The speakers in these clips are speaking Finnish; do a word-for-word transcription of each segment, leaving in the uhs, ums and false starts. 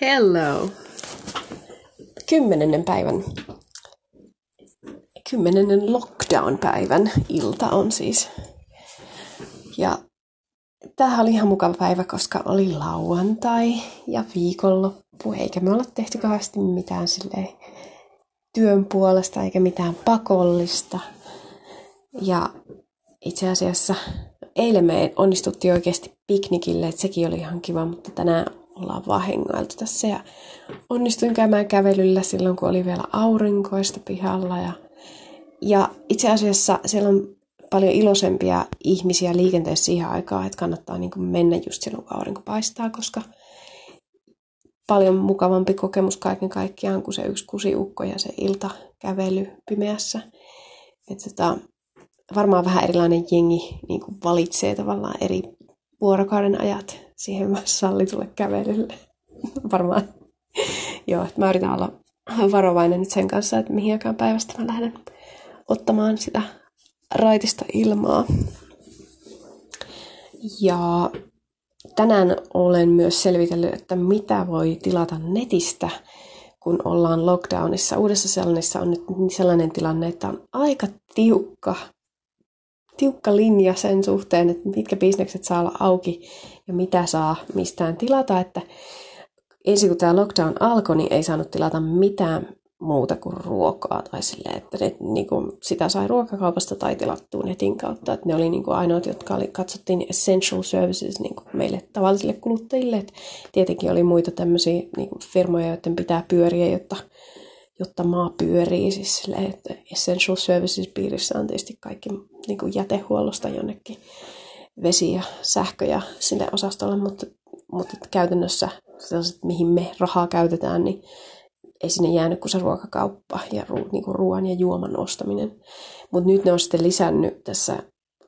Hello. Kymmenennen päivän, kymmenennen lockdown-päivän ilta on siis. Ja tämähän oli ihan mukava päivä, koska oli lauantai ja viikonloppu, eikä me olla tehty kauheasti mitään silleen työn puolesta eikä mitään pakollista. Ja itse asiassa eilen me onnistuttiin oikeasti piknikille, että sekin oli ihan kiva, mutta tänään ollaan vaan hengailtu tässä. Ja onnistuin käymään kävelyllä silloin, kun oli vielä aurinkoista pihalla. Ja, ja itse asiassa siellä on paljon iloisempia ihmisiä liikenteessä siihen aikaan, että kannattaa niin kuin mennä just silloin, kun aurinko paistaa, koska paljon mukavampi kokemus kaiken kaikkiaan kuin se yksi kusiukko ja se iltakävely pimeässä. Että tota, varmaan vähän erilainen jengi niin kuin valitsee tavallaan eri vuorokauden ajat siihen myös sallitulle kävelylle. Varmaan. Joo, että mä yritän olla varovainen nyt sen kanssa, että mihin aikaan päivästä mä lähden ottamaan sitä raitista ilmaa. Ja tänään olen myös selvitellyt, että mitä voi tilata netistä, kun ollaan lockdownissa. Uudessa-Seelannissa on nyt sellainen tilanne, että on aika tiukka, tiukka linja sen suhteen, että mitkä bisnekset saa olla auki ja mitä saa mistään tilata. Että ensin kun tämä lockdown alkoi, niin ei saanut tilata mitään muuta kuin ruokaa. Tai silleen, että ne, niin kuin sitä sai ruokakaupasta tai tilattua netin kautta. Että ne oli niin kuin ainoat, jotka oli, katsottiin essential services niin kuin meille tavallisille kuluttajille. Et tietenkin oli muita tämmöisiä niin kuin firmoja, joiden pitää pyöriä, jotta, jotta maa pyörii. Siis silleen, että essential services piirissä on tietysti kaikki niin kuin jätehuollosta jonnekin vesi ja sähkö ja sille osastolle. Mutta, mutta käytännössä sellaiset, mihin me rahaa käytetään, niin ei sinne jäänyt kuin se ruokakauppa ja ruu, niin kuin ruoan ja juoman ostaminen. Mutta nyt ne on sitten lisännyt tässä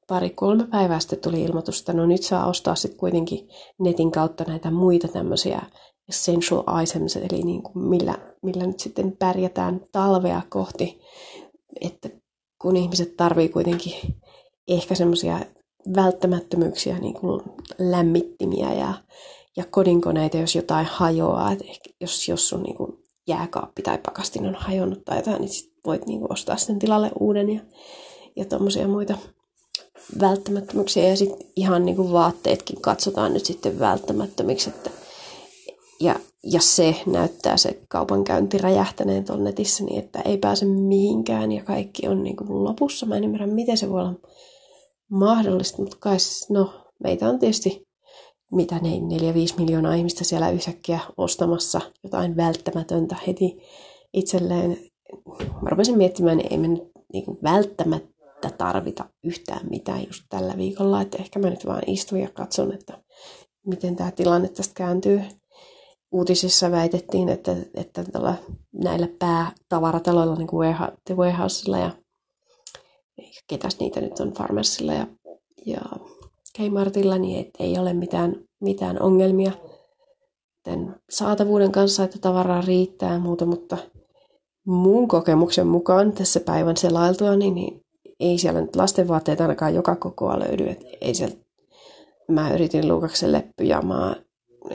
pari-kolme päivää sitten tuli ilmoitus, että no nyt saa ostaa sitten kuitenkin netin kautta näitä muita tämmöisiä essential items, eli niin kuin millä, millä nyt sitten pärjätään talvea kohti, että kun ihmiset tarvii kuitenkin ehkä semmoisia välttämättömyyksiä, niin kuin lämmittimiä ja, ja kodinkoneita, jos jotain hajoaa, että jos, jos sun niin kuin jääkaappi tai pakastin on hajonnut tai jotain, niin sit voit niinku ostaa sen tilalle uuden ja, ja tommosia muita välttämättömyyksiä. Ja sitten ihan niinku vaatteetkin katsotaan nyt sitten välttämättömiksi. Että ja, ja se näyttää se kaupankäynti räjähtäneen tuolla netissä niin, että ei pääse mihinkään ja kaikki on niinku lopussa. Mä en ymmärrä, miten se voi olla mahdollista, mutta kai no, meitä on tietysti mitä ne neljä viisi miljoonaa ihmistä siellä yhtäkkiä ostamassa jotain välttämätöntä heti itselleen. Mä rupesin miettimään, että ei me nyt niin välttämättä tarvita yhtään mitään just tällä viikolla. Että ehkä mä nyt vaan istun ja katson, että miten tämä tilanne tästä kääntyy. Uutisissa väitettiin, että, että näillä päätavarataloilla, niin kuin The Warehousella ja ketäs niitä nyt on, Farmersilla ja, ja Kmartilla, niin ei ole mitään, mitään ongelmia tämän saatavuuden kanssa, että tavaraa riittää ja muuta, mutta mun kokemuksen mukaan tässä päivän selailtua, niin, niin ei siellä nyt lastenvaatteet ainakaan joka kokoa löydy. Et ei sieltä, mä yritin Luukakselle pyjamaa,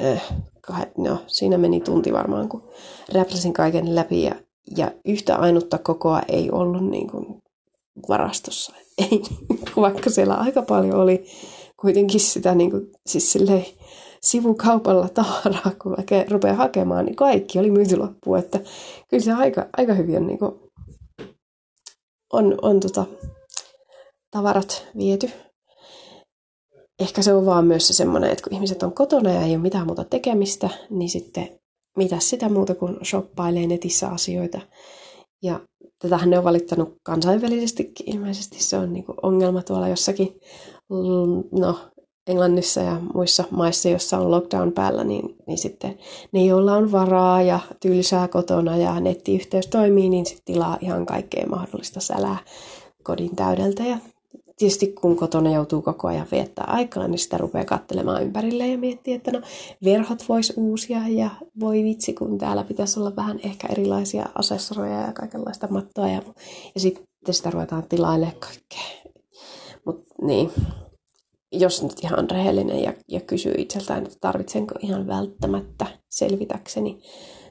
äh, kahdet, no siinä meni tunti varmaan, kun räpläsin kaiken läpi ja, ja yhtä ainutta kokoa ei ollut niin kuin varastossa. Ei, vaikka siellä aika paljon oli kuitenkin sitä niin kuin, siis silleen, sivukaupalla tavaraa, kun mä rupean hakemaan, niin kaikki oli myyty loppuun. Että kyllä se aika, aika hyvin on, niin kuin, on, on tota, tavarat viety. Ehkä se on vaan myös se semmoinen, että kun ihmiset on kotona ja ei ole mitään muuta tekemistä, niin sitten mitä sitä muuta kuin shoppailee netissä asioita. Ja tätähän ne on valittanut kansainvälisestikin. Ilmeisesti se on niin kuin ongelma tuolla jossakin no, Englannissa ja muissa maissa, jossa on lockdown päällä, niin, niin sitten ne, joilla on varaa ja tylsää kotona ja nettiyhteys toimii, niin sitten tilaa ihan kaikkea mahdollista sälää kodin täydeltä. Ja tietysti kun kotona joutuu koko ajan viettää aikaa, niin sitä rupeaa katselemaan ympärille ja miettii, että no verhot voisi uusia ja voi vitsi, kun täällä pitäisi olla vähän ehkä erilaisia asessoreja ja kaikenlaista mattoa ja, ja sitten sitä ruvetaan tilailemaan kaikkea. Mutta niin, jos nyt ihan on rehellinen ja, ja kysyy itseltään, että tarvitsenko ihan välttämättä selvitäkseni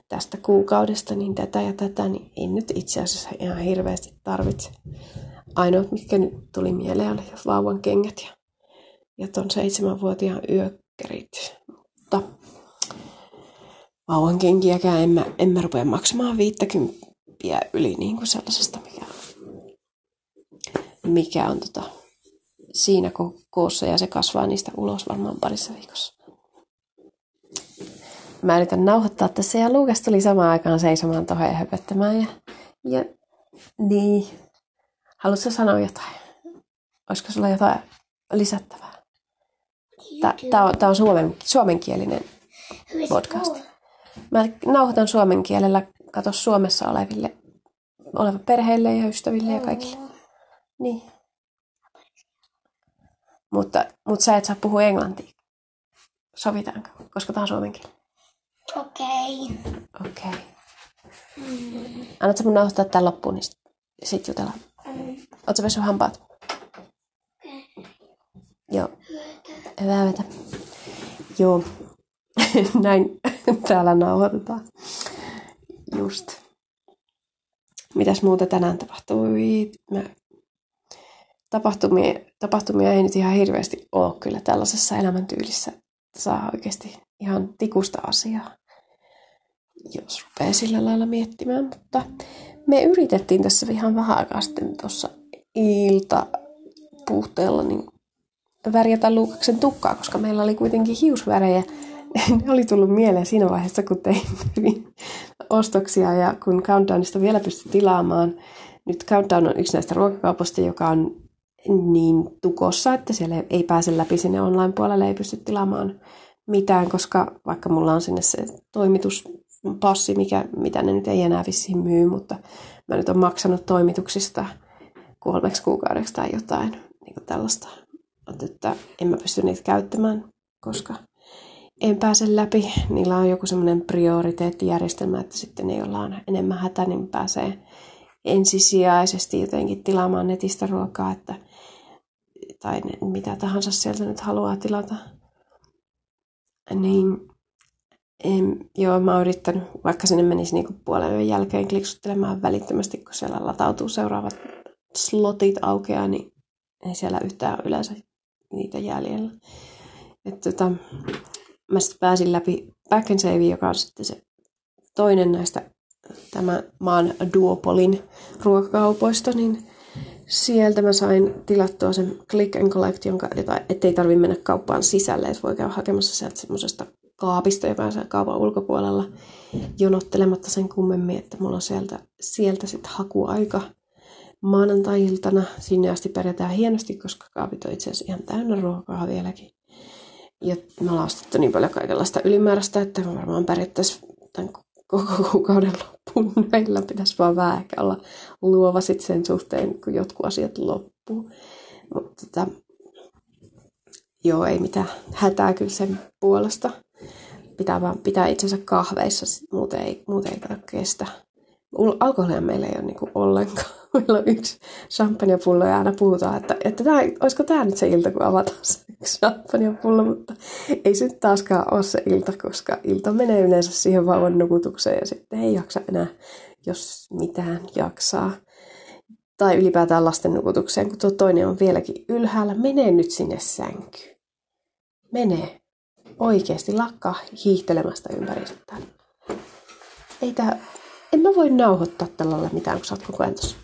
tästä kuukaudesta, niin tätä ja tätä, niin en nyt itse asiassa ihan hirveästi tarvitse. Ainoat, mitkä nyt tuli mieleen, oli vauvan kengät ja, ja ton seitsemänvuotiaan yökkärit. Mutta vauvan kenkiäkään en mä, en mä rupea maksamaan viittäkymppiä yli niin kuin sellaisesta, mikä on, mikä on tota, siinä koossa, ja se kasvaa niistä ulos varmaan parissa viikossa. Mä yritän nauhoittaa tässä, ja Luukas tuli samaan aikaan seisomaan tuohon ja höpöttämään. Ja, ja niin. Haluatko sanoa jotain? Olisiko sulla jotain lisättävää? Tämä on, on suomen, suomenkielinen podcast. Mä nauhoitan suomen kielellä. Kato Suomessa oleville, oleva perheille ja ystäville ja kaikille. Niin. Mutta, mutta sä et saa puhua englantia. Sovitaanko? Koska tää on suomen kieli. Okei. Okay. Okei. Okay. Mm. Annatko mun nauhoittaa tän loppuun, niin sit jutellaan. Mm. Ootko pessyt hampaat? Mm. Joo. Hyvää vetä. Joo. Näin täällä nauhoitetaan. Just. Mitäs muuta tänään tapahtui? Mä... Tapahtumia, tapahtumia ei nyt ihan hirveästi ole kyllä tällaisessa elämäntyylissä. Saa oikeasti ihan tikusta asiaa, jos rupeaa sillä lailla miettimään. Mutta me yritettiin tässä ihan vähän aikaa sitten tuossa iltapuhteella niin värjätä Luukaksen tukkaa, koska meillä oli kuitenkin hiusvärejä. Ne oli tullut mieleen siinä vaiheessa, kun tein ostoksia ja kun Countdownista vielä pystyi tilaamaan. Nyt Countdown on yksi näistä ruokakaupoista, joka on niin tukossa, että siellä ei pääse läpi sinne online-puolelle, ei pysty tilaamaan mitään, koska vaikka mulla on sinne se toimituspassi, mikä, mitä ne nyt ei enää vissiin myy, mutta mä nyt oon maksanut toimituksista kolmeksi kuukaudeksi tai jotain niin kuin tällaista, että en mä pysty niitä käyttämään, koska en pääse läpi. Niillä on joku semmoinen prioriteettijärjestelmä, että sitten ei ollaan enemmän hätä, niin pääsee ensisijaisesti jotenkin tilaamaan netistä ruokaa, että, tai ne, mitä tahansa sieltä nyt haluaa tilata. Niin, em, joo, mä oon yrittänyt, vaikka sinne menisi niinku puolen yön jälkeen kliksuttelemaan välittömästi, kun siellä latautuu seuraavat slotit aukeaa, niin ei siellä yhtään yleensä niitä jäljellä. Et, tota, mä sitten pääsin läpi Pak'nSaveen, joka on sitten se toinen näistä tämä maan duopolin ruokakaupoista, niin sieltä mä sain tilattua sen click and collect, jonka, jota, ettei tarvitse mennä kauppaan sisälle, että voi käydä hakemassa sieltä semmoisesta kaapista, joka on kaupan ulkopuolella, jonottelematta sen kummemmin, että mulla on sieltä, sieltä sitten hakuaika maanantai-iltana. Sinne asti pärjätään hienosti, koska kaapit on itse asiassa ihan täynnä ruokaa vieläkin. Ja me ollaan ostettu niin paljon kaikenlaista ylimääräistä, että me varmaan pärjättäisiin tämän koko kuukauden loppuun näillä. Pitäisi vaan vähän ehkä olla luova sit sen suhteen, kun jotkut asiat loppuu. Mutta tota, joo, ei mitään hätää kyllä sen puolesta. Pitää vaan pitää itsensä kahveissa, muuten ei, muuten ei kestä. Alkoholia meillä ei ole niinku ollenkaan. Meillä on yksi champagnepullo ja aina puhutaan, että, että tämä, olisiko tämä nyt se ilta, kun avataan se yksi champagnepullo, mutta ei se nyt taaskaan ole se ilta, koska ilta menee yleensä siihen vauvan nukutukseen ja sitten ei jaksa enää, jos mitään jaksaa. Tai ylipäätään lasten nukutukseen, kun tuo toinen on vieläkin ylhäällä. Mene nyt sinne sänkyyn. Mene. Oikeasti lakkaa hiihtelemästä ympäri sitä. Ei tämä... En mä voi nauhoittaa tällä lailla mitään, kun sä oot koko ajan tossa.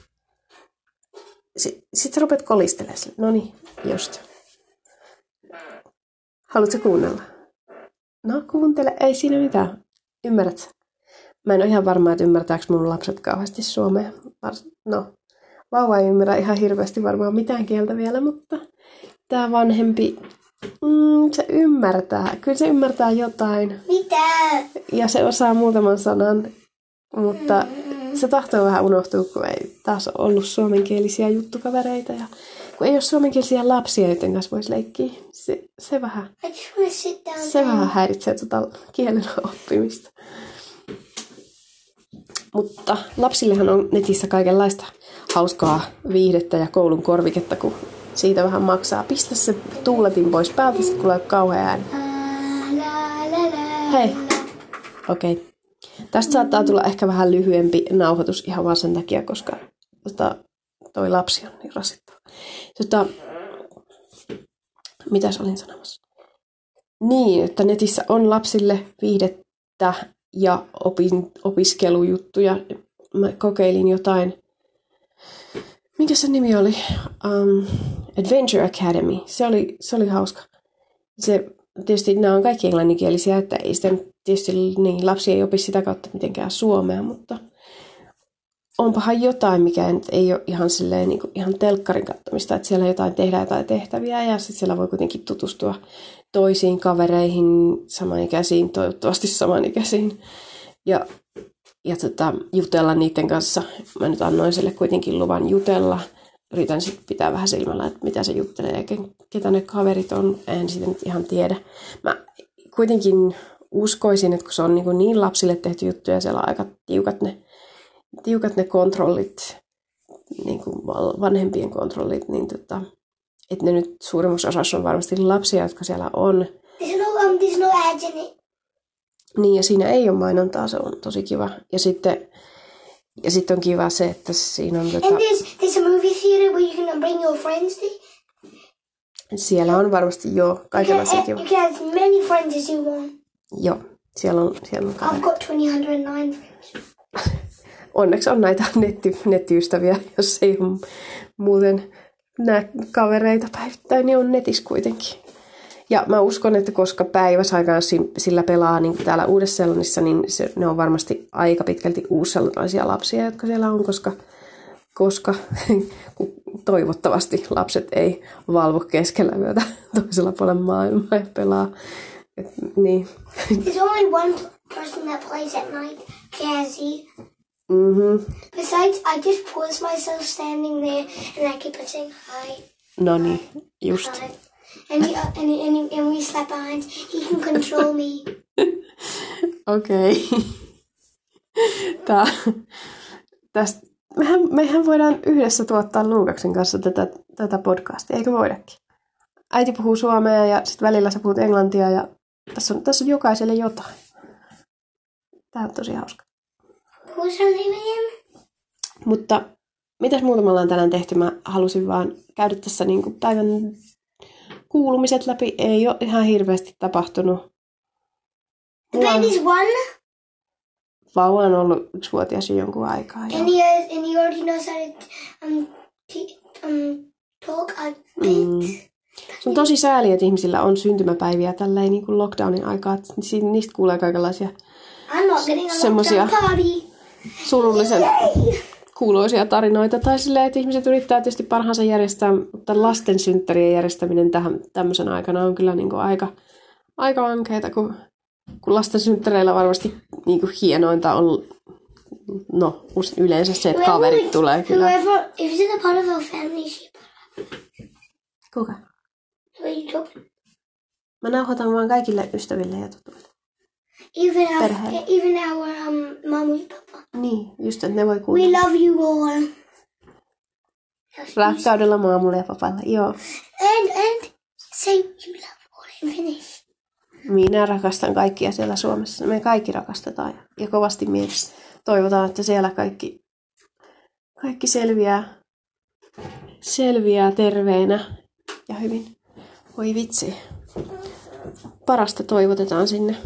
Sitten sä rupeat kolistelemaan sille. Noniin, just. Haluatko kuunnella? No, kuuntele. Ei siinä mitään. Ymmärrät sä? Mä en ole ihan varma, että ymmärtääkö mun lapset kauheasti suomea. No, vauva ei ymmärrä ihan hirveästi varmaan mitään kieltä vielä, mutta tää vanhempi... Mm, se ymmärtää. Kyllä se ymmärtää jotain. Mitä? Ja se osaa muutaman sanan. Mutta se tahtoo vähän unohtua, kun ei taas ole ollut suomenkielisiä juttukavereita. Ja kun ei ole suomenkielisiä lapsia, joten kanssa voisi leikkiä. Se, se vähän, se vähän häiritsee tuota kielen oppimista. Mutta lapsillehan on netissä kaikenlaista hauskaa viihdettä ja koulun korviketta, kun siitä vähän maksaa. Pistä se tuuletin pois päältä, sitten tulee kauhea ääni. Hei! Okei. Okay. Tästä saattaa tulla ehkä vähän lyhyempi nauhoitus ihan vaan sen takia, koska tota, toi lapsi on niin rasittava. Tota, mitäs olin sanomassa? Niin, että netissä on lapsille viihdettä ja opin, opiskelujuttuja. Mä kokeilin jotain. Mikä sen nimi oli? Um, Adventure Academy. Se oli, se oli hauska. Se, tietysti nämä on kaikki englanninkielisiä, että ei sitä, tietysti niin, lapsi ei opi sitä kautta mitenkään suomea, mutta onpahan jotain, mikä ei ole ihan, silleen, niin kuin, ihan telkkarin kattomista, että siellä jotain tehdään jotain tehtäviä ja sitten siellä voi kuitenkin tutustua toisiin kavereihin, samanikäisiin, toivottavasti samanikäisiin ja, ja tota, jutella niiden kanssa. Mä nyt annoin sille kuitenkin luvan jutella. Yritän sitten pitää vähän silmällä, että mitä se juttelee ja ketä ne kaverit on. En sitä nyt ihan tiedä. Mä kuitenkin uskoisin, että kun se on niin, niin lapsille tehty juttu ja siellä on aika tiukat ne, tiukat ne kontrollit, niin kuin vanhempien kontrollit, niin tota, että ne nyt suurimmassa osassa on varmasti lapsia, jotka siellä on. Niin ja siinä ei ole mainontaa, se on tosi kiva. Ja sitten... Ja sitten on kiva se, että siinä on... Tota... And there's, there's a movie theater where you can bring your friends to. Siellä on varmasti jo kaikenlaisia kiva. You can have as many friends as you want. Joo, siellä on... Siellä on I've got two thousand one hundred nine friends. Onneksi on näitä netti, nettiystäviä, jos ei ole muuten näe kavereita päivittäin, niin on netissä kuitenkin. Ja mä uskon, että koska päiväsaikaan sillä pelaa niin täällä Uudessa-Seelannissa, niin se, ne on varmasti aika pitkälti uusseelantilaisia lapsia, jotka siellä on, koska, koska toivottavasti lapset ei valvo keskellä yötä toisella puolella maailmaa ja pelaa. Et, niin. There's only one person that plays at night, Cassie. Mm-hmm. Besides, I just pause myself standing there and I keep saying hi. No niin, just. Hi. And, he, uh, and, he, and, he, and we slap our hands. He can control me. Okei. Okay. Mehän, mehän voidaan yhdessä tuottaa Luukaksen kanssa tätä, tätä podcastia, eikö voidakin? Äiti puhuu suomea ja sitten välillä sä puhut englantia ja tässä on, tässä on jokaiselle jotain. Tää on tosi hauska. Mutta mitäs muuta me ollaan tänään tehty? Mä halusin vaan käydä tässä niinku päivän... Kuulumiset läpi ei ole ihan hirveästi tapahtunut. The baby's one. Vauva on ollut yksivuotias jonkun aikaa. And he, and he already knows how to um, um, talk a bit. Mm. Se on tosi sääli, että ihmisillä on syntymäpäiviä tälleen niin kuin lockdownin aikaa. Niistä kuulee kaikenlaisia semmoisia surullisen... kuuluisia tarinoita, tai silleen, että ihmiset yrittää tietysti parhaansa järjestää, mutta lasten synttärien järjestäminen tähän, tämmöisen aikana on kyllä niin kuin aika, aika vankeita, kun, kun lasten synttäreillä varmasti niin kuin hienointa on, no, yleensä se, että kaverit tulee kyllä. Kuka? Mä nauhoitan vaan kaikille ystäville ja tutuille. Even our, even our um, mom and papa. Niin, just, että ne voi kuulla. We love you all. Rakkaudella maamulle ja papalle, joo. And, and say you love all in Finnish. Minä rakastan kaikkia siellä Suomessa. Me kaikki rakastetaan ja kovasti mielessä. Toivotaan, että siellä kaikki, kaikki selviää, selviää terveenä ja hyvin. Voi vitsi. Parasta toivotetaan sinne.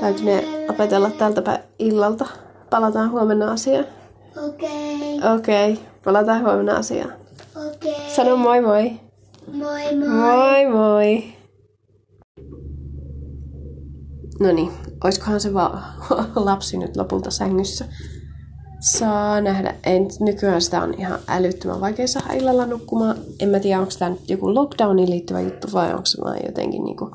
Täytyy opetella tältä illalta. Palataan huomenna asiaan. Okei. Okay. Okei, okay. Palataan huomenna asiaan. Okei. Okay. Sano moi moi. Moi moi. Moi moi. Noniin, oiskohan se va- lapsi nyt lopulta sängyssä. Saa nähdä. En, nykyään sitä on ihan älyttömän vaikea saada illalla nukkumaan. En mä tiedä, onko tämä nyt joku lockdowniin liittyvä juttu vai onko se vaan jotenkin niinku...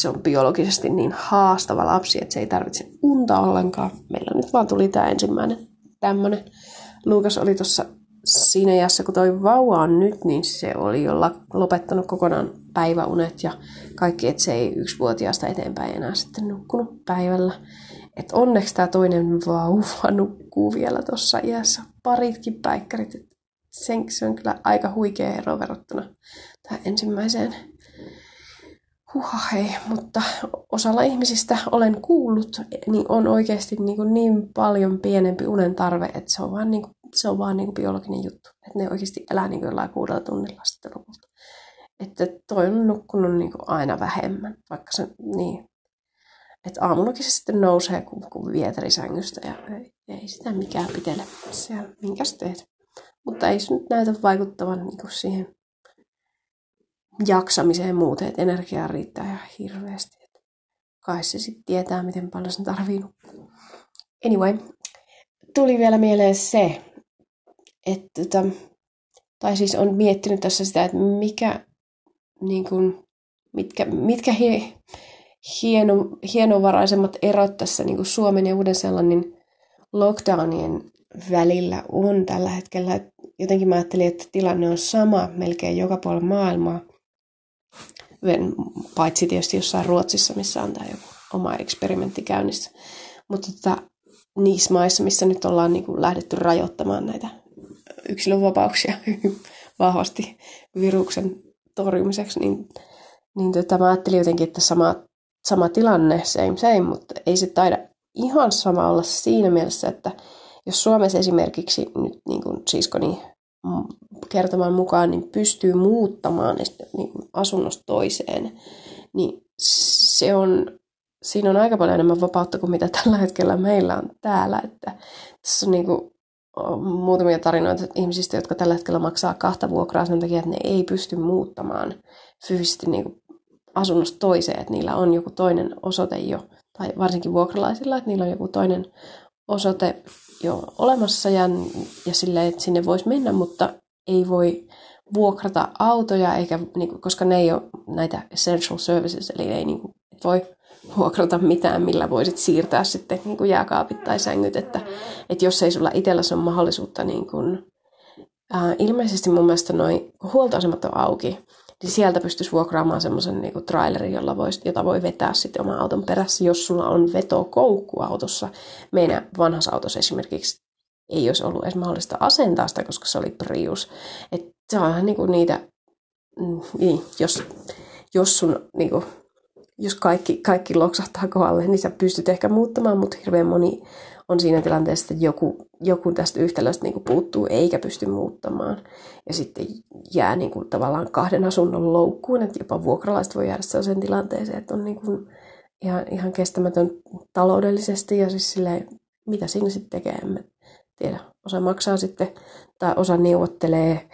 Se on biologisesti niin haastava lapsi, että se ei tarvitse unta ollenkaan. Meillä nyt vaan tuli tämä ensimmäinen tämmöinen. Luukas oli tuossa siinä iässä, kun toi vauva on nyt, niin se oli jo lopettanut kokonaan päiväunet ja kaikki, että se ei yksivuotiaasta eteenpäin enää sitten nukkunut päivällä. Et onneksi tämä toinen vauva nukkuu vielä tuossa iässä. Paritkin päikkärit. sen, se on kyllä aika huikea ero verrattuna tähän ensimmäiseen. Huhahei, mutta osalla ihmisistä olen kuullut, niin on oikeasti niin, kuin niin paljon pienempi unen tarve, että se on vaan, niin kuin, se on vaan niin kuin biologinen juttu. Että ne oikeasti elää niin kuin jollain kuudella tunnilla sitten lopulta. Että toi on nukkunut niin kuin aina vähemmän, vaikka se niin. Että aamullakin se sitten nousee kuin, kuin vieterisängystä ja ei, ei sitä mikään pitele siellä, minkäs teet. Mutta ei se nyt näytä vaikuttavan niin kuin siihen jaksamiseen muuten, että energiaa riittää ihan hirveästi. Kai se sitten tietää, miten paljon sen tarvii nukkua. Anyway, tuli vielä mieleen se, että tai siis on miettinyt tässä sitä, että mikä, niin kun, mitkä, mitkä hie, hieno, hienovaraisemmat erot tässä niin kun Suomen ja Uuden-Seelannin lockdownien välillä on tällä hetkellä. Jotenkin mä ajattelin, että tilanne on sama melkein joka puolella maailmaa. Paitsi tietysti jossain Ruotsissa, missä on tämä joku oma eksperimentti käynnissä. Mutta tota, niissä maissa, missä nyt ollaan niin kuin lähdetty rajoittamaan näitä yksilönvapauksia vahvasti viruksen torjumiseksi, niin, niin tota, mä ajattelin jotenkin, että sama, sama tilanne, same same, mutta ei se taida ihan sama olla siinä mielessä, että jos Suomessa esimerkiksi nyt niin kuin siskoni kertomaan mukaan, niin pystyy muuttamaan niin kuin asunnosta toiseen, niin se on, siinä on aika paljon enemmän vapautta kuin mitä tällä hetkellä meillä on täällä. Että tässä on niin kuin muutamia tarinoita ihmisistä, jotka tällä hetkellä maksaa kahta vuokraa sen takia, että ne ei pysty muuttamaan fyysisesti niin kuin asunnosta toiseen, että niillä on joku toinen osoite jo, tai varsinkin vuokralaisilla, että niillä on joku toinen osoite jo olemassa ja, ja silleen, että sinne voisi mennä, mutta ei voi vuokrata autoja, eikä, niinku, koska ne ei ole näitä essential services, eli ei niinku, voi vuokrata mitään, millä voisit siirtää sitten niinku jääkaapit tai sängyt, että et jos ei sulla itselläsi ole mahdollisuutta, niinku, ää, ilmeisesti mun mielestä noi huoltoasemat on auki, niin sieltä pystyisi vuokraamaan semmoisen niinku trailerin, jolla voisi, jota voi vetää sitten oman auton perässä, jos sulla on vetokoukku autossa. Meidän vanhassa autossa esimerkiksi ei olisi ollut edes mahdollista asentaa sitä, koska se oli Prius. Että se on ihan niinku niitä, niin, jos, jos, sun, niinku, jos kaikki, kaikki loksahtaa kohdalle, niin sä pystyt ehkä muuttamaan, mutta hirveän moni on siinä tilanteessa, että joku, joku tästä yhtälöstä niin kuin puuttuu eikä pysty muuttamaan. Ja sitten jää niin kuin tavallaan kahden asunnon loukkuun, että jopa vuokralaiset voi jäädä sellaiseen tilanteeseen, että on niin kuin ihan, ihan kestämätön taloudellisesti. Ja siis silleen, mitä siinä sitten tekee, en tiedä. Osa maksaa sitten tai osa neuvottelee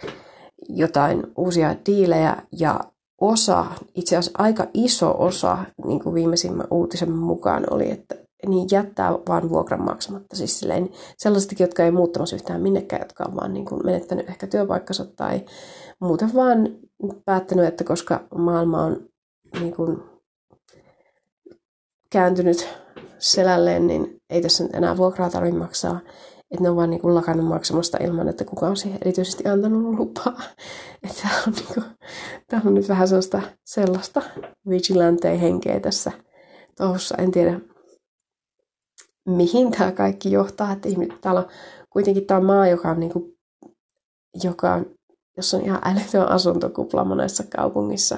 jotain uusia diilejä ja osa, itse asiassa aika iso osa, niin kuin viimeisimmän uutisen mukaan oli, että niin jättää vaan vuokran maksamatta. Siis silleen, sellaisetkin, jotka ei muuttamassa yhtään minnekään, jotka on vaan niin kuin menettänyt ehkä työpaikkansa tai muuten vaan päättänyt, että koska maailma on niin kuin kääntynyt selälleen, niin ei tässä nyt enää vuokraa tarvitse maksaa. Että ne on vaan niin kuin lakannut maksamasta ilman, että kukaan on siihen erityisesti antanut lupaa. Että täällä on, niin kuin, täällä on nyt vähän sellaista, sellaista vigilante-henkeä tässä touhussa. En tiedä, mihin tämä kaikki johtaa, että täällä on kuitenkin tämä maa, joka on, niin kuin, joka on, jossa on ihan älytön asuntokupla monessa kaupungissa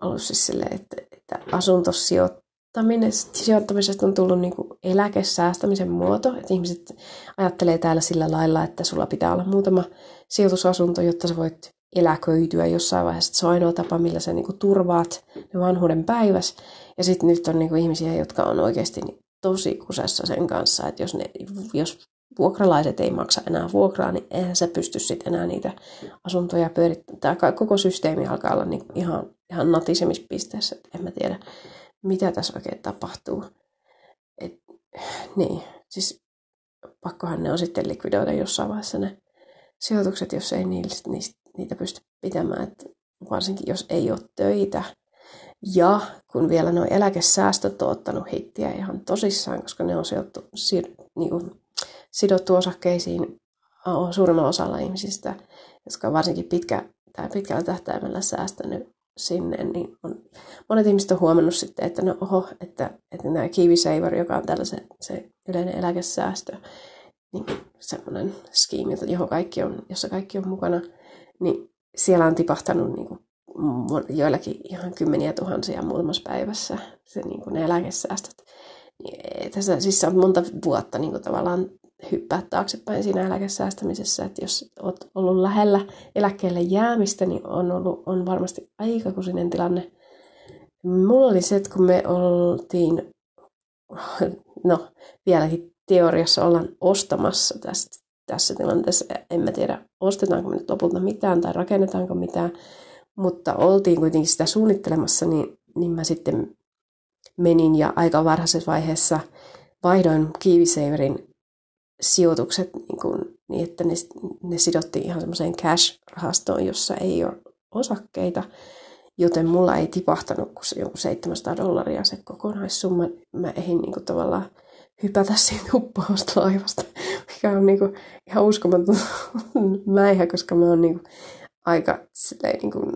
ollut siis silleen, että, että asuntosijoittamisesta on tullut niin kuin eläkesäästämisen muoto, että ihmiset ajattelee täällä sillä lailla, että sulla pitää olla muutama sijoitusasunto, jotta sä voit eläköityä jossain vaiheessa, että se on ainoa tapa, millä sä niin kuin turvaat ne vanhuuden päiväs, ja sitten nyt on niin kuin ihmisiä, jotka on oikeasti tosi kusessa sen kanssa, että jos, ne, jos vuokralaiset ei maksa enää vuokraa, niin eihän sä pysty sitten enää niitä asuntoja pyörittämään. Tämä koko systeemi alkaa olla niin ihan, ihan natisemispisteessä. En mä tiedä, mitä tässä oikein tapahtuu. Et, niin, siis pakkohan ne on sitten likvidoida jossain vaiheessa ne sijoitukset, jos ei niistä, niistä, niitä pysty pitämään. Et varsinkin jos ei ole töitä. Ja kun vielä nuo eläkesäästöt on ottanut hittiä ihan tosissaan, koska ne on sijoittu, sir, niin kuin, sidottu osakkeisiin suurimmalla osalla ihmisistä, jotka on varsinkin pitkä, tai pitkällä tähtäimellä säästänyt sinne, niin on, monet ihmiset on huomannut sitten, että no oho, että, että nämä Kiwi Saver, joka on tällainen se yleinen eläkesäästö, niin semmoinen skiimi, johon kaikki on, jossa kaikki on mukana, niin siellä on tipahtanut niin kuin joillakin ihan kymmeniä tuhansia muutamassa päivässä se niin kuin ne eläkesäästöt. Tässä siis on monta vuotta niin kuin tavallaan hyppää taaksepäin siinä eläkesäästämisessä, että jos olet ollut lähellä eläkkeelle jäämistä, niin on, ollut, on varmasti aika kusinen tilanne. Mulla oli se, että kun me oltiin, no vieläkin teoriassa ollaan ostamassa tästä, tässä tilanteessa, en mä tiedä ostetaanko me nyt lopulta mitään tai rakennetaanko mitään, mutta oltiin kuitenkin sitä suunnittelemassa, niin, niin mä sitten menin ja aika varhaisessa vaiheessa vaihdoin Kiwi Saverin sijoitukset niin, kuin, niin että ne, ne sidottiin ihan semmoiseen cash-rahastoon, jossa ei ole osakkeita, joten mulla ei tipahtanut kuin se joku seitsemänsataa dollaria se kokonaissumma. Mä ehdin niin kuin tavallaan hypätä siitä uppauslaivasta, mikä on niin kuin ihan uskomaton mäihä, koska mä oon niin kuin aika silleen niin kuin,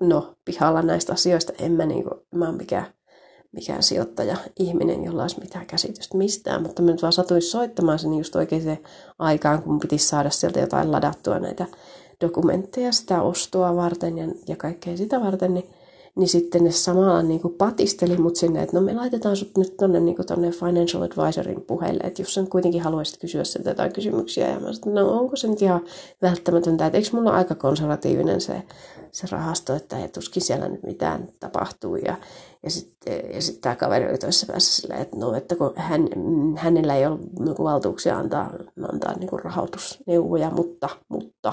no, pihalla näistä asioista. En mä, niin kuin, mä oon mikään, mikään sijoittaja-ihminen, jolla olisi mitään käsitystä mistään, mutta mä nyt vaan satuin soittamaan sen just oikeaan aikaan, kun pitisi saada sieltä jotain ladattua näitä dokumentteja sitä ostoa varten ja, ja kaikkea sitä varten, niin, niin sitten ne samalla niin kuin patisteli mut sinne, että no me laitetaan sut nyt tonne, niin kuin tonne financial advisorin puheille, että jos sen kuitenkin haluaisit kysyä sieltä jotain kysymyksiä, ja mä sanoin, no onko se nyt ihan välttämätöntä, että eikö mulla ole aika konservatiivinen se, se rahasto, että ei tuskin siellä nyt mitään tapahtuu, ja, ja sitten ja sit tää kaveri oli toisessa päässä silleen, että no, että kun hän, hänellä ei ole niin kuin valtuuksia antaa, antaa niin kuin rahoitusneuvoja, mutta, mutta,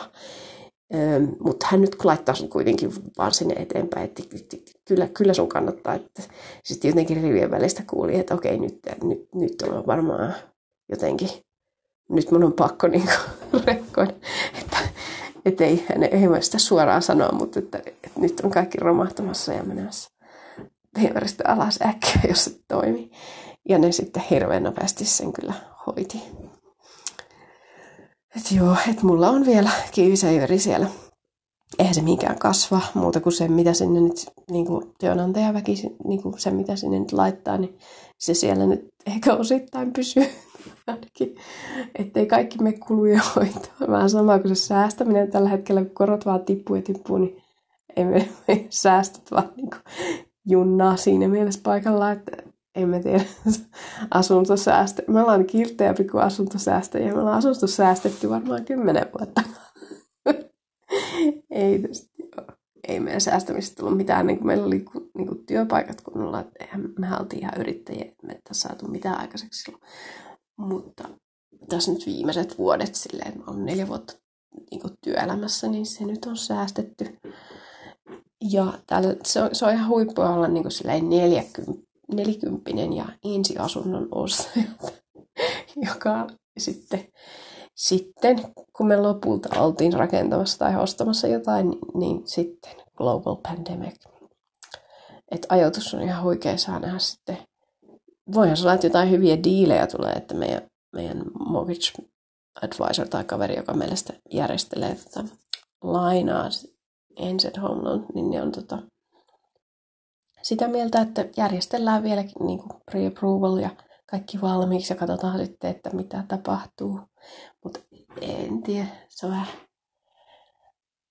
Ähm, mutta hän nyt laittaa sun kuitenkin vaan sinne eteenpäin, että kyllä, kyllä sun kannattaa. Sitten jotenkin rivien välistä kuuli, että okei, nyt, nyt, nyt on varmaan jotenkin, nyt mun on pakko niin kuin rekkoida. Että et ei, ei voi sitä suoraan sanoa, mutta että, että nyt on kaikki romahtamassa ja mennässä viemäristä alas äkkiä, jos se toimii. Ja ne sitten hirveän nopeasti sen kyllä hoiti. Että joo, että mulla on vielä kiivisäiveri siellä. Eihän se mihinkään kasva muuta kuin se, mitä sinne nyt niin kuin työnantajaväki, niin kuin se, mitä sinne nyt laittaa, niin se siellä nyt ehkä osittain pysyy ainakin. Ettei kaikki me kuluja hoitaa. Vähän sama kuin se säästäminen tällä hetkellä, kun korot vaan tippuu ja tippuu, niin ei me, me säästöt vaan niin kuin junnaa siinä mielessä paikalla, että en mä tiedä, asuntosäästö. Me ollaan kilteämpi kuin asuntosäästöjä. Me ollaan asuntosäästetty varmaan kymmenen vuotta. Ei, tästä, ei meidän säästämistä tullut mitään. Niin kuin meillä oli niin kuin työpaikat kunnolla. Me oltiin ihan yrittäjiä. Me ei saatu mitään aikaiseksi silloin. Mutta tässä nyt viimeiset vuodet, silleen, että mä olen neljä vuotta niin kuin työelämässä, niin se nyt on säästetty. Ja tällä, se, on, se on ihan huippua olla niin kuin silleen neljäkymmentä. nelikymppinen ja ensiasunnon ostaja, joka sitten, sitten, kun me lopulta oltiin rakentamassa tai ostamassa jotain, niin, niin sitten global pandemic. Että ajoitus on ihan huikea, saa nähdä sitten. Voihan sanoa, että jotain hyviä diilejä tulee, että meidän, meidän mortgage advisor tai kaveri, joka meillä sitä järjestelee tota, lainaa, ensin home loan, niin ne on tota, sitä mieltä, että järjestellään vieläkin niin kuin pre-approval ja kaikki valmiiksi ja katsotaan sitten, että mitä tapahtuu. Mutta en tiedä, se on vähän...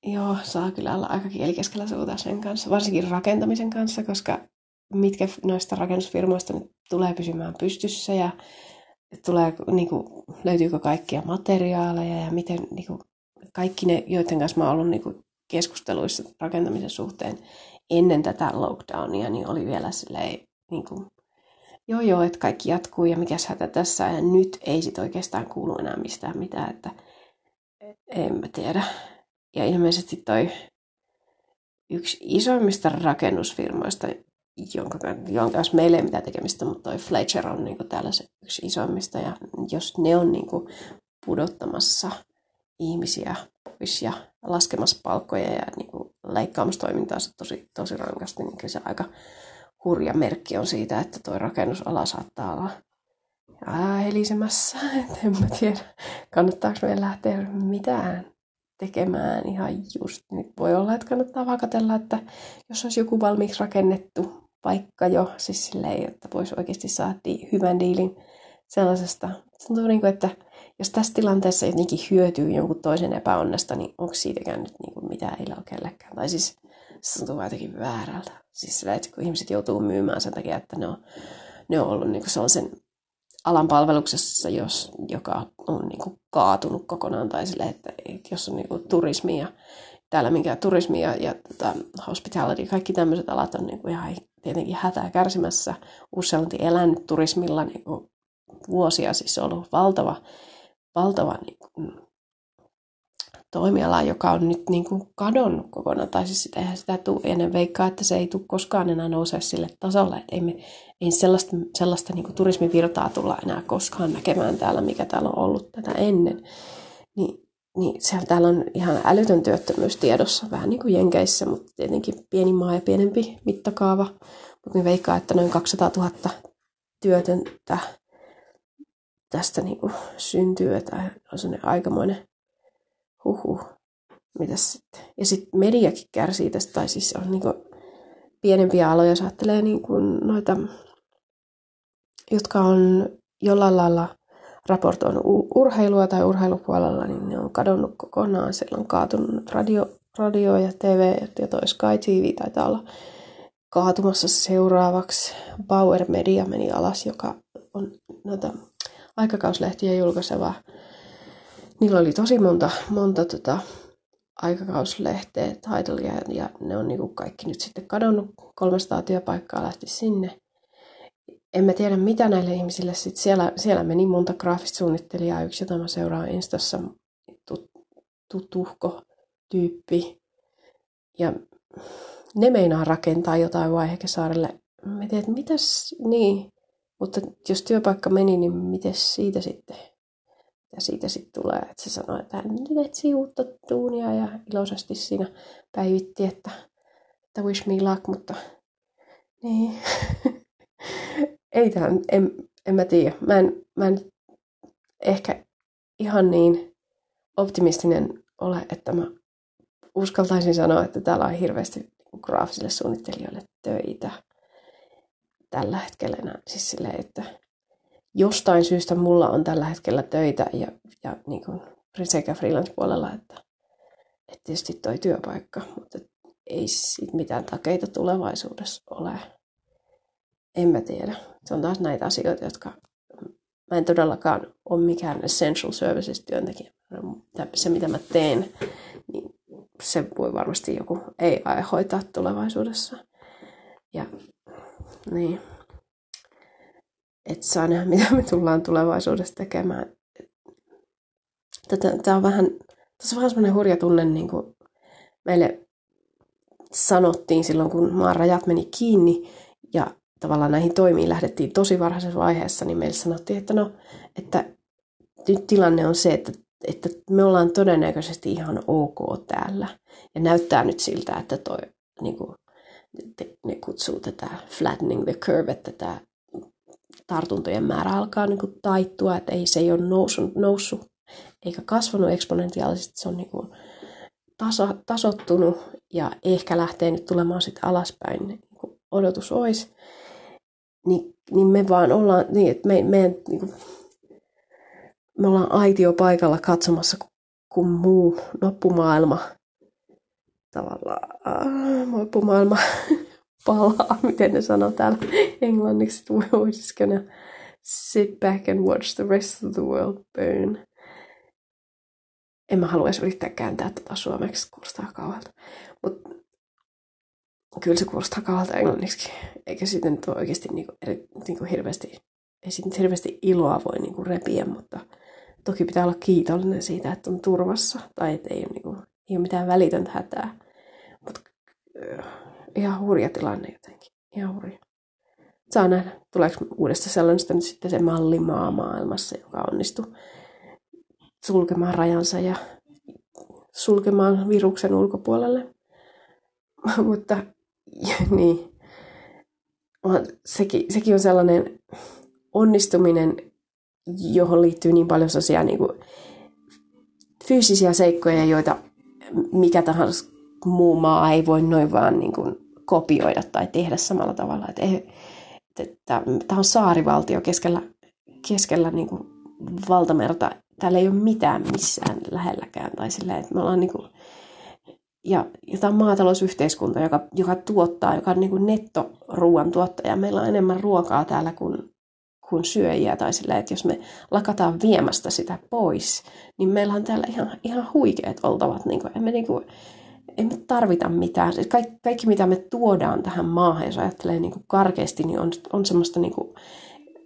Joo, saa kyllä olla aika kielikeskellä suuta sen kanssa, varsinkin rakentamisen kanssa, koska mitkä noista rakennusfirmoista nyt tulee pysymään pystyssä ja tulee, niin kuin, löytyykö kaikkia materiaaleja ja miten niin kuin, kaikki ne, joiden kanssa mä oon ollut niin kuin, keskusteluissa rakentamisen suhteen, ennen tätä lockdownia, niin oli vielä silleen, niin kuin, joo joo, että kaikki jatkuu ja mikäs hätä tässä, ja nyt ei sit oikeastaan kuulu enää mistään mitään, että en mä tiedä. Ja ilmeisesti toi yksi isoimmista rakennusfirmoista, jonka, jonka kanssa meillä ei mitään tekemistä, mutta toi Fletcher on niin kuin täällä se yksi isoimmista, ja jos ne on niin kuin pudottamassa ihmisiä pois ja laskemassa palkkoja ja niin kuin leikkaamistoimintaansa tosi, tosi rankasti, niin kyllä se aika hurja merkki on siitä, että tuo rakennusala saattaa olla helisemässä. En mä tiedä, kannattaako meidän lähteä mitään tekemään ihan just nyt. Voi olla, että kannattaa vaan katsella, että jos olisi joku valmiiksi rakennettu paikka jo, siis silleen, että voisi oikeasti saada di- hyvän diilin sellaisesta tuntuu niin kuin, että jos tässä tilanteessa jotenkin hyötyy jonkun toisen epäonnesta, niin onko siitäkään nyt niin kuin mitään iloa kellekään? Tai siis se tuntuu jotenkin väärältä. Siis sillä, että kun ihmiset joutuu myymään sen takia, että ne on, ne on ollut, niin kuin se on sen alan palveluksessa, jos, joka on niin kuin kaatunut kokonaan, tai sille, että, että jos on niin kuin turismi ja täällä minkään turismi ja, ja tota, hospitality, kaikki tämmöiset alat on niin kuin ihan tietenkin hätää kärsimässä. Useasti elänyt turismilla niin kuin vuosia, siis on ollut valtava, valtava niin kuin toimiala, joka on nyt niin kuin kadonnut kokonaan. Tai siis eihän sitä tule ennen, veikkaa, että se ei tule koskaan enää nousee sille tasolle. Että ei, me, ei sellaista, sellaista niin kuin turismivirtaa tulla enää koskaan näkemään täällä, mikä täällä on ollut tätä ennen. Niin, niin siellä täällä on ihan älytön työttömyys tiedossa, vähän niin kuin Jenkeissä, mutta tietenkin pieni maa ja pienempi mittakaava. Mutta me veikkaa, että noin kaksisataatuhatta työtöntä tästä niin kuin syntyy, että on sellainen aikamoinen huhu, mitäs sitten. Ja sitten mediakin kärsii tästä, tai siis on niinku pienempiä aloja, jos ajattelee niinku noita, jotka on jollain lailla raportoinut urheilua tai urheilupuolella, niin ne on kadonnut kokonaan. Siellä on kaatunut radio, radio ja T V, ja toi Sky T V taitaa olla kaatumassa seuraavaksi. Bauer Media meni alas, joka on noita aikakauslehtiä julkaiseva. Niillä oli tosi monta, monta tota, aikakauslehteä, titleja, ja ne on niinku kaikki nyt sitten kadonnut. kolmesataa työpaikkaa lähti sinne. En mä tiedä, mitä näille ihmisille sitten. Siellä, siellä meni monta graafista suunnittelijaa. Yksi, jota mä seuraan Instassa, tut, tutuhko tyyppi. Ja ne meinaa rakentaa jotain Vaihekesaarelle. Mä tiedän, että mitäs niin. Mutta jos työpaikka meni, niin mites siitä sitten? Ja siitä sitten tulee, että se sanoo, että hän nyt etsii uutta tuunia ja iloisesti siinä päivitti, että, että wish me luck, mutta niin. Ei tämän, en, en mä tiedä. Mä en, mä en ehkä ihan niin optimistinen ole, että mä uskaltaisin sanoa, että täällä on hirveästi graafisille suunnittelijoille töitä tällä hetkellä. Siis silleen, että jostain syystä mulla on tällä hetkellä töitä ja, ja niin kuin sekä freelance-puolella että, että tietysti toi työpaikka, mutta ei siitä mitään takeita tulevaisuudessa ole. En mä tiedä. Se on taas näitä asioita, jotka mä en todellakaan ole mikään essential services-työntekijä. Se, mitä mä teen, niin se voi varmasti joku A I hoitaa tulevaisuudessa. Ja niin. Et saa nähdä, mitä me tullaan tulevaisuudessa tekemään. Tätä, tää on vähän, tässä on vähän semmoinen hurja tunne, niin kuin meille sanottiin silloin, kun maan rajat meni kiinni ja tavallaan näihin toimiin lähdettiin tosi varhaisessa vaiheessa, niin meille sanottiin, että no, että nyt tilanne on se, että, että me ollaan todennäköisesti ihan ok täällä. Ja näyttää nyt siltä, että toi, niin kuin, ne kutsuu tätä flattening the curve, että tämä tartuntojen määrä alkaa niin kuin taittua, että ei, se ei ole noussut, noussut eikä kasvanut eksponentiaalisesti, se on niin kuin taso, tasottunut ja ehkä lähtee nyt tulemaan sitten alaspäin, niin kuin odotus olisi, Ni, niin me vaan ollaan, niin, että me, me, niin kuin, me ollaan aitiopaikalla katsomassa, kun muu loppumaailma tavallaan, loppumaailma palaa, miten ne sanoo täällä englanniksi, we're just gonna sit back and watch the rest of the world burn. En mä halua edes yrittää kääntää tätä suomeksi, kuulostaa kaualta. Mutta kyllä se kuulostaa kaualta englanniksi, eikä siitä nyt ole oikeasti niinku eri, niinku hirveästi, ei siitä hirveästi iloa voi niinku repiä, mutta toki pitää olla kiitollinen siitä, että on turvassa, tai että ei ole, niinku, ei ole mitään välitöntä hätää. Mut, ihan hurja tilanne jotenkin. Ihan hurja. Saa nähdä, tuleeko uudestaan sellaista nyt sitten se mallimaa maailmassa, joka onnistui sulkemaan rajansa ja sulkemaan viruksen ulkopuolelle. Mutta niin, sekin, sekin on sellainen onnistuminen, johon liittyy niin paljon sellaisia niin kuin fyysisiä seikkoja, joita mikä tahansa muu maa ei voi noin vaan niin kuin kopioida tai tehdä samalla tavalla. Tämä on saarivaltio keskellä, keskellä niin kuin valtamerta. Täällä ei ole mitään missään lähelläkään. Tai silleen, että me ollaan niin kuin, ja, ja tämä on maatalousyhteiskunta, joka, joka tuottaa, joka on niin kuin nettoruuan tuottaja. Meillä on enemmän ruokaa täällä kuin, kuin syöjiä. Tai silleen, että jos me lakataan viemästä sitä pois, niin meillä on täällä ihan, ihan huikeat oltavat. Niin kuin, emme niin kuin, emme tarvita mitään. Siis kaikki, kaikki, mitä me tuodaan tähän maahan, jos ajattelee niin kuin karkeasti, niin on, on semmoista niin kuin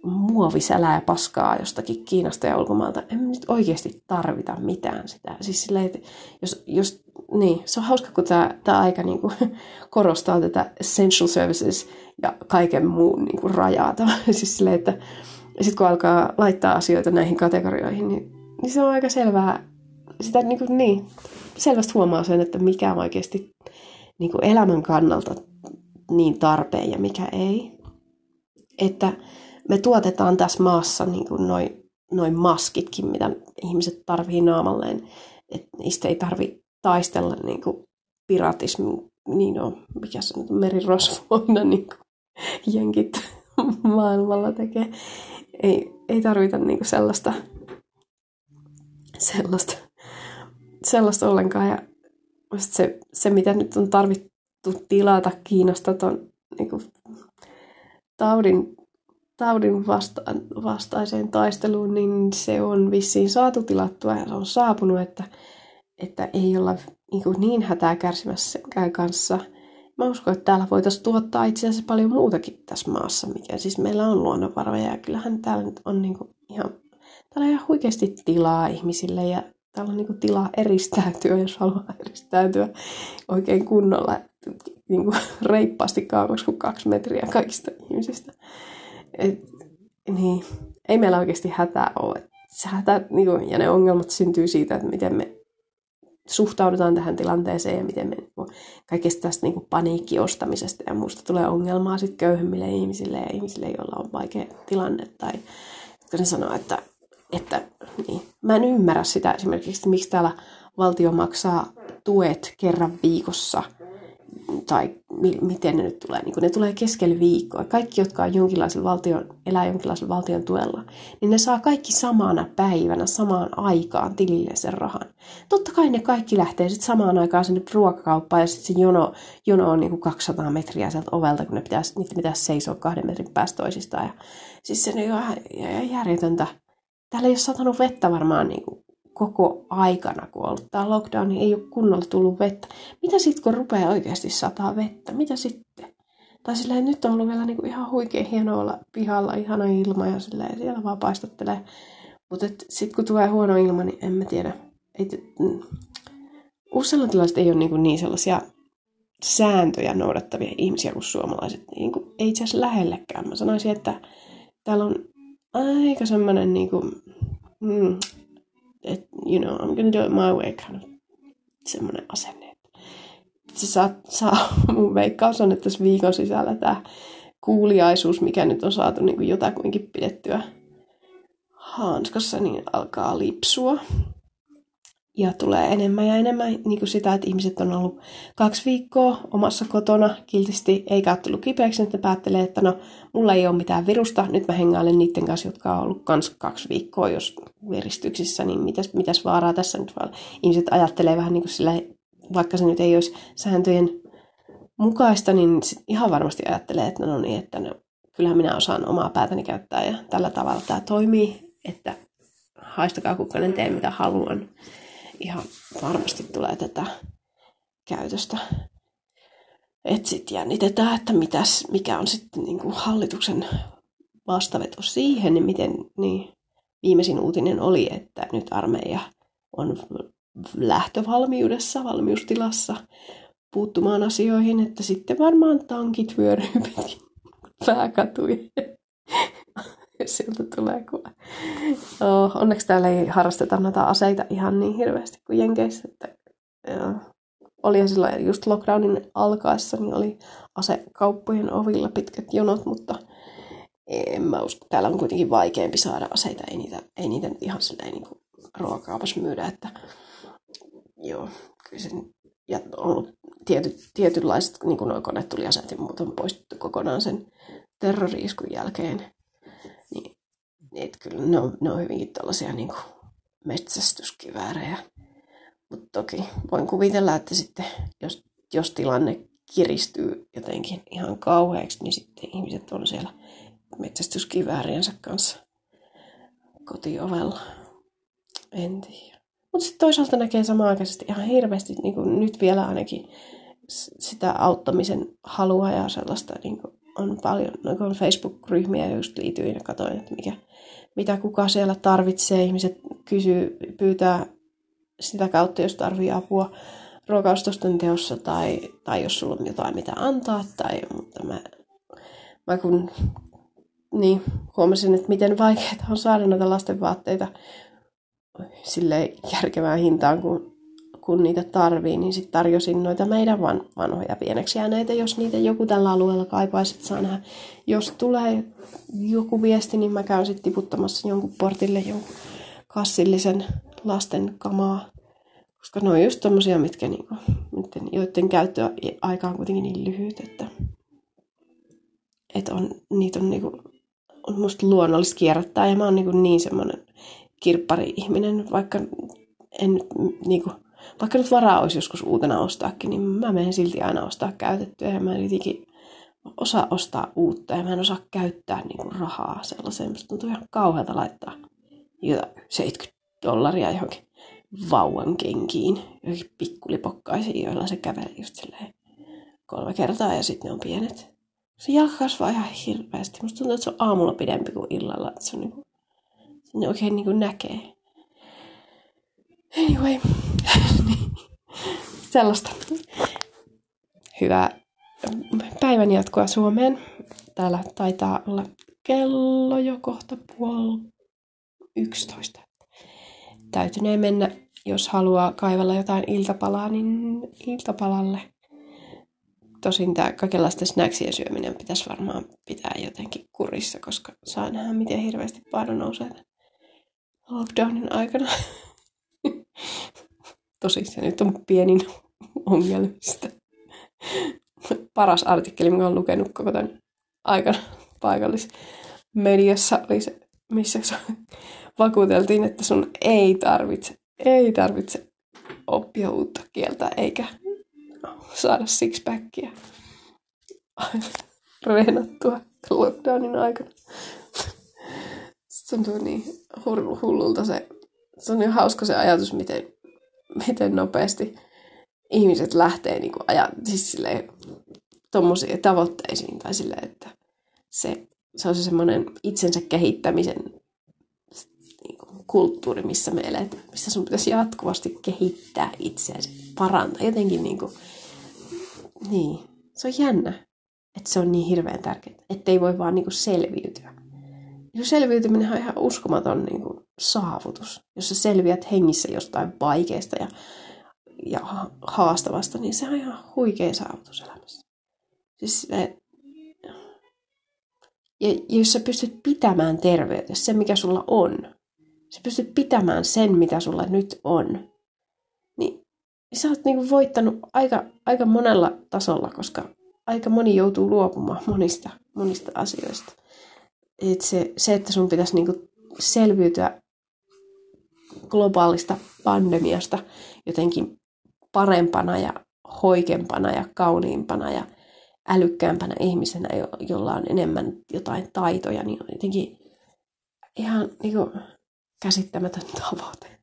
muovisälää paskaa jostakin Kiinasta ja ulkomailta. Emme nyt oikeasti tarvita mitään sitä. Siis silleen, että jos, jos, niin, se on hauska, kun tämä, tämä aika niin kuin korostaa tätä essential services ja kaiken muun niin kuin rajaa. Siis silleen, että sitten kun alkaa laittaa asioita näihin kategorioihin, niin, niin se on aika selvää. Sitä niin kuin, niin, selvästi huomaa sen, että mikä on oikeasti niin kuin elämän kannalta niin tarpeen ja mikä ei. Että me tuotetaan tässä maassa niin kuin noi, noi maskitkin, mitä ihmiset tarvii naamalleen. Että niistä ei tarvitse taistella niin kuin piratismin, niin no, mikä se on, merirosvoina niin kuin jenkit maailmalla tekee. Ei, ei tarvita niin kuin sellaista sellaista sellaista ollenkaan. Ja se, se, mitä nyt on tarvittu tilata Kiinasta tuon niin kuin taudin, taudin vasta, vastaiseen taisteluun, niin se on vissiin saatu tilattua ja se on saapunut, että, että ei olla niin, niin hätää kärsimässä senkään kanssa. Mä uskon, että täällä voitaisiin tuottaa itse asiassa paljon muutakin tässä maassa, mikä siis meillä on luonnonvaroja ja kyllähän täällä nyt on niin kuin ihan, täällä on ihan huikeasti tilaa ihmisille ja täällä on niinku tilaa eristäytyä, jos haluaa eristäytyä oikein kunnolla, niinku reippaasti kauaksi kuin kaksi metriä kaikista ihmisistä. Et, niin, ei meillä oikeasti hätää ole. Se hätä, niinku, ja ne ongelmat syntyy siitä, että miten me suhtaudutaan tähän tilanteeseen ja miten me niinku, kaikesta tästä niinku, paniikkiostamisesta ja muusta tulee ongelmaa sit köyhemmille ihmisille ja ihmisille, joilla on vaikea tilanne. Tai jotka ne sanoo, että Että niin. Mä en ymmärrä sitä esimerkiksi, miksi täällä valtio maksaa tuet kerran viikossa. Tai mi- miten ne nyt tulee. Niin ne tulee keskellä viikkoa. Kaikki, jotka on jonkinlaisen valtion, elää jonkinlaisen valtion tuella, niin ne saa kaikki samana päivänä, samaan aikaan tilille sen rahan. Totta kai ne kaikki lähtee sitten samaan aikaan sinne ruokakauppaan. Ja sitten se jono, jono on niinku kaksisataa metriä sieltä ovelta, kun ne pitäisi, niitä pitäisi seisoa kahden metrin päästä toisistaan. Ja, siis se on ihan järjetöntä. Täällä ei ole satanut vettä varmaan niin kuin koko aikana, kun on ollut tämä lockdown, niin ei ole kunnolla tullut vettä. Mitä sitten, kun rupeaa oikeasti sataa vettä? Mitä sitten? Tai silleen, nyt on ollut vielä niin kuin ihan huikein hienoa olla pihalla, ihana ilma ja silleen, siellä vaan paistattelee. Mutta sitten kun tulee huono ilma, niin en mä tiedä. Uusiselantilaiset ei ole niin, niin sellaisia sääntöjä noudattavia ihmisiä kuin suomalaiset. Niin kuin, ei itse asiassa lähellekään. Mä sanoisin, että täällä on aika semmoinen niinku, mm, että you know, I'm gonna do it my way, kind of, semmoinen asenne. Se saa, saa, mun veikkaus on, että tässä viikon sisällä tämä kuuliaisuus, mikä nyt on saatu niinku jotakuinkin pidettyä hanskassa, niin alkaa lipsua. Ja tulee enemmän ja enemmän niinku sitä, että ihmiset on ollut kaksi viikkoa omassa kotona kiltisti, eikä ole tullut kipeäksi, että päättelee, että no, mulla ei ole mitään virusta, nyt mä hengailen niiden kanssa, jotka on ollut kans kaksi viikkoa, jos veristyksissä, niin mitäs, mitäs vaaraa tässä nyt vaan. Ihmiset ajattelee vähän niin kuin sillä, vaikka se nyt ei olisi sääntöjen mukaista, niin ihan varmasti ajattelee, että no niin, että no, kyllähän minä osaan omaa päätäni käyttää ja tällä tavalla tämä toimii, että haistakaa kukkanen, tee mitä haluan. Ihan varmasti tulee tätä käytöstä. Et sit jännitetään, että mitäs, mikä on sitten niinku hallituksen vastaveto siihen, niin miten niin viimeisin uutinen oli, että nyt armeija on lähtövalmiudessa, valmiustilassa puuttumaan asioihin, että sitten varmaan tankit vyöryy pitkin pääkatuihin. Sieltä tulee kuva. Oh, onneksi täällä ei harrasteta näitä aseita ihan niin hirveästi kuin Jenkeissä. Että, oli silloin just lockdownin alkaessa, niin oli asekauppojen ovilla pitkät jonot, mutta en mä usko. Täällä on kuitenkin vaikeampi saada aseita. Ei niitä, ei niitä nyt ihan silleen niin kuin ruokakaupas myydä. Että, joo, kyllä se ja on ollut tiety, tietynlaiset, niin kuin nuo konetuliaseet ja muut on poistettu kokonaan sen terrori-iskun jälkeen. Niitä kyllä, ne on, ne on hyvinkin tällaisia niin kuin metsästyskiväärejä. Mutta toki voin kuvitella, että sitten jos, jos tilanne kiristyy jotenkin ihan kauheaksi, niin sitten ihmiset on siellä metsästyskivääriensä kanssa kotiovella. En tiedä. Mutta sitten toisaalta näkee samanaikaisesti ihan hirveästi, niin kuin nyt vielä ainakin, sitä auttamisen halua ja sellaista niin kuin on paljon. Noin kun on Facebook-ryhmiä, just liityin ja katsoin, että mikä, mitä kuka siellä tarvitsee. Ihmiset kysyy, pyytää sitä kautta, jos tarvii apua ruokaostosten teossa tai, tai jos sulla on jotain, mitä antaa. Tai, mutta mä, mä kun niin, huomasin, että miten vaikeaa on saada näitä lasten vaatteita silleen järkevään hintaan, kun kun niitä tarvii, niin sitten tarjosin noita meidän vanhoja pieneksi jääneitä, jos niitä joku tällä alueella kaipaisi, että saa nähdä. Jos tulee joku viesti, niin mä käyn sitten tiputtamassa jonkun portille jonkun kassillisen lasten kamaa, koska ne on just tommosia, mitkä niinku, joiden käyttöaika on kuitenkin niin lyhyt, että et on, niitä on, niinku, on musta luonnollista kierrättää, ja mä oon niinku niin semmoinen kirppari-ihminen, vaikka en niinku Vaikka nyt varaa olisi joskus uutena ostaakin, niin mä menen silti aina ostaa käytettyä. Ja mä en jotenkin osaa ostaa uutta ja mä en osaa käyttää niinku rahaa sellaiseen. Musta tuntuu ihan kauhealta laittaa seitsemänkymmentä dollaria johonkin vauvan kenkiin, johonkin pikkulipokkaisiin, joilla se kävelee just silleen kolme kertaa ja sitten ne on pienet. Se jalka kasvaa ihan hirveästi. Musta tuntuu, että se on aamulla pidempi kuin illalla. Että se on niinku, se ne oikein niinku näkee. Anyway. Sellaista. Hyvää päivän jatkoa Suomeen. Täällä taitaa olla kello jo kohta puoli yksitoista. Täytynee mennä, jos haluaa kaivella jotain iltapalaa, niin iltapalalle. Tosin tämä kaikenlaisten snacksien syöminen pitäisi varmaan pitää jotenkin kurissa, koska saa nähdä, miten hirveästi paino nousee lockdownin aikana. Tosi se nyt on pienin ongelmista. Paras artikkeli, minkä olen lukenut koko tämän aikana paikallismediassa, oli se, missä vakuuteltiin, että sun ei tarvitse, ei tarvitse oppia uutta kieltä eikä saada sixpackia reenattua lockdownin aikana. Se tuntuu niin hullulta se. Se on niin hauska se ajatus, miten miten nopeasti ihmiset lähtee niinku ajan, siis silleen, tommosiin tavoitteisiin tai silleen, että se, se on se semmoinen itsensä kehittämisen niinku, kulttuuri, missä me eletään, missä sun pitäisi jatkuvasti kehittää itseäsi, parantaa jotenkin niinku, niin, se on jännä, että se on niin hirveän tärkeää, ettei voi vaan niinku selviytyä. Selviytyminen on ihan uskomaton niin kuin saavutus. Jos sä selviät hengissä jostain vaikeasta ja, ja haastavasta, niin se on ihan huikea saavutus elämässä. Siis, eh, ja, ja jos sä pystyt pitämään terveyttä, se mikä sulla on, sä pystyt pitämään sen, mitä sulla nyt on, niin sä oot niin kuin voittanut aika, aika monella tasolla, koska aika moni joutuu luopumaan monista, monista asioista. Et se, se, että sun pitäisi niinku selviytyä globaalista pandemiasta jotenkin parempana ja hoikempana ja kauniimpana ja älykkäämpänä ihmisenä, jo, jolla on enemmän jotain taitoja, niin on jotenkin ihan niinku käsittämätön tavoite.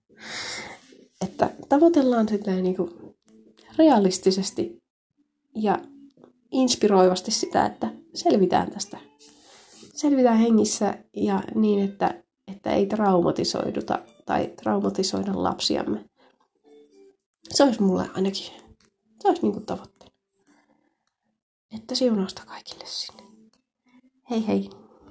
Että tavoitellaan sitä niinku realistisesti ja inspiroivasti sitä, että selvitään tästä. Selvitään hengissä ja niin, että, että ei traumatisoiduta tai traumatisoida lapsiamme. Se olisi mulle ainakin. Se olisi niin kuin tavoitteena. Että siunausta kaikille sinne. Hei hei!